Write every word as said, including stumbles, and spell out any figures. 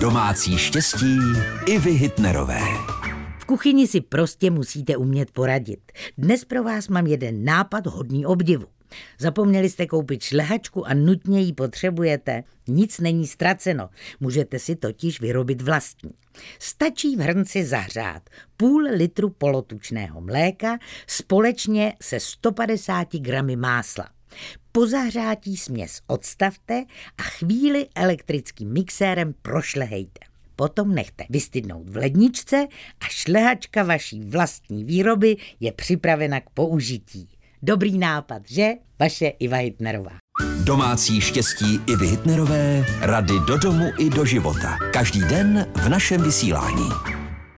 Domácí štěstí Ivy Hitnerové. V kuchyni si prostě musíte umět poradit. Dnes pro vás mám jeden nápad hodný obdivu. Zapomněli jste koupit šlehačku a nutně ji potřebujete? Nic není ztraceno, můžete si totiž vyrobit vlastní. Stačí v hrnci zahřát půl litru polotučného mléka společně se sto padesáti gramy másla. Po zahřátí směs odstavte a chvíli elektrickým mixérem prošlehejte. Potom nechte vystydnout v ledničce a šlehačka vaší vlastní výroby je připravena k použití. Dobrý nápad, že? Vaše Iva Hitnerová. Domácí štěstí Ivy Hitnerové, rady do domu i do života. Každý den v našem vysílání.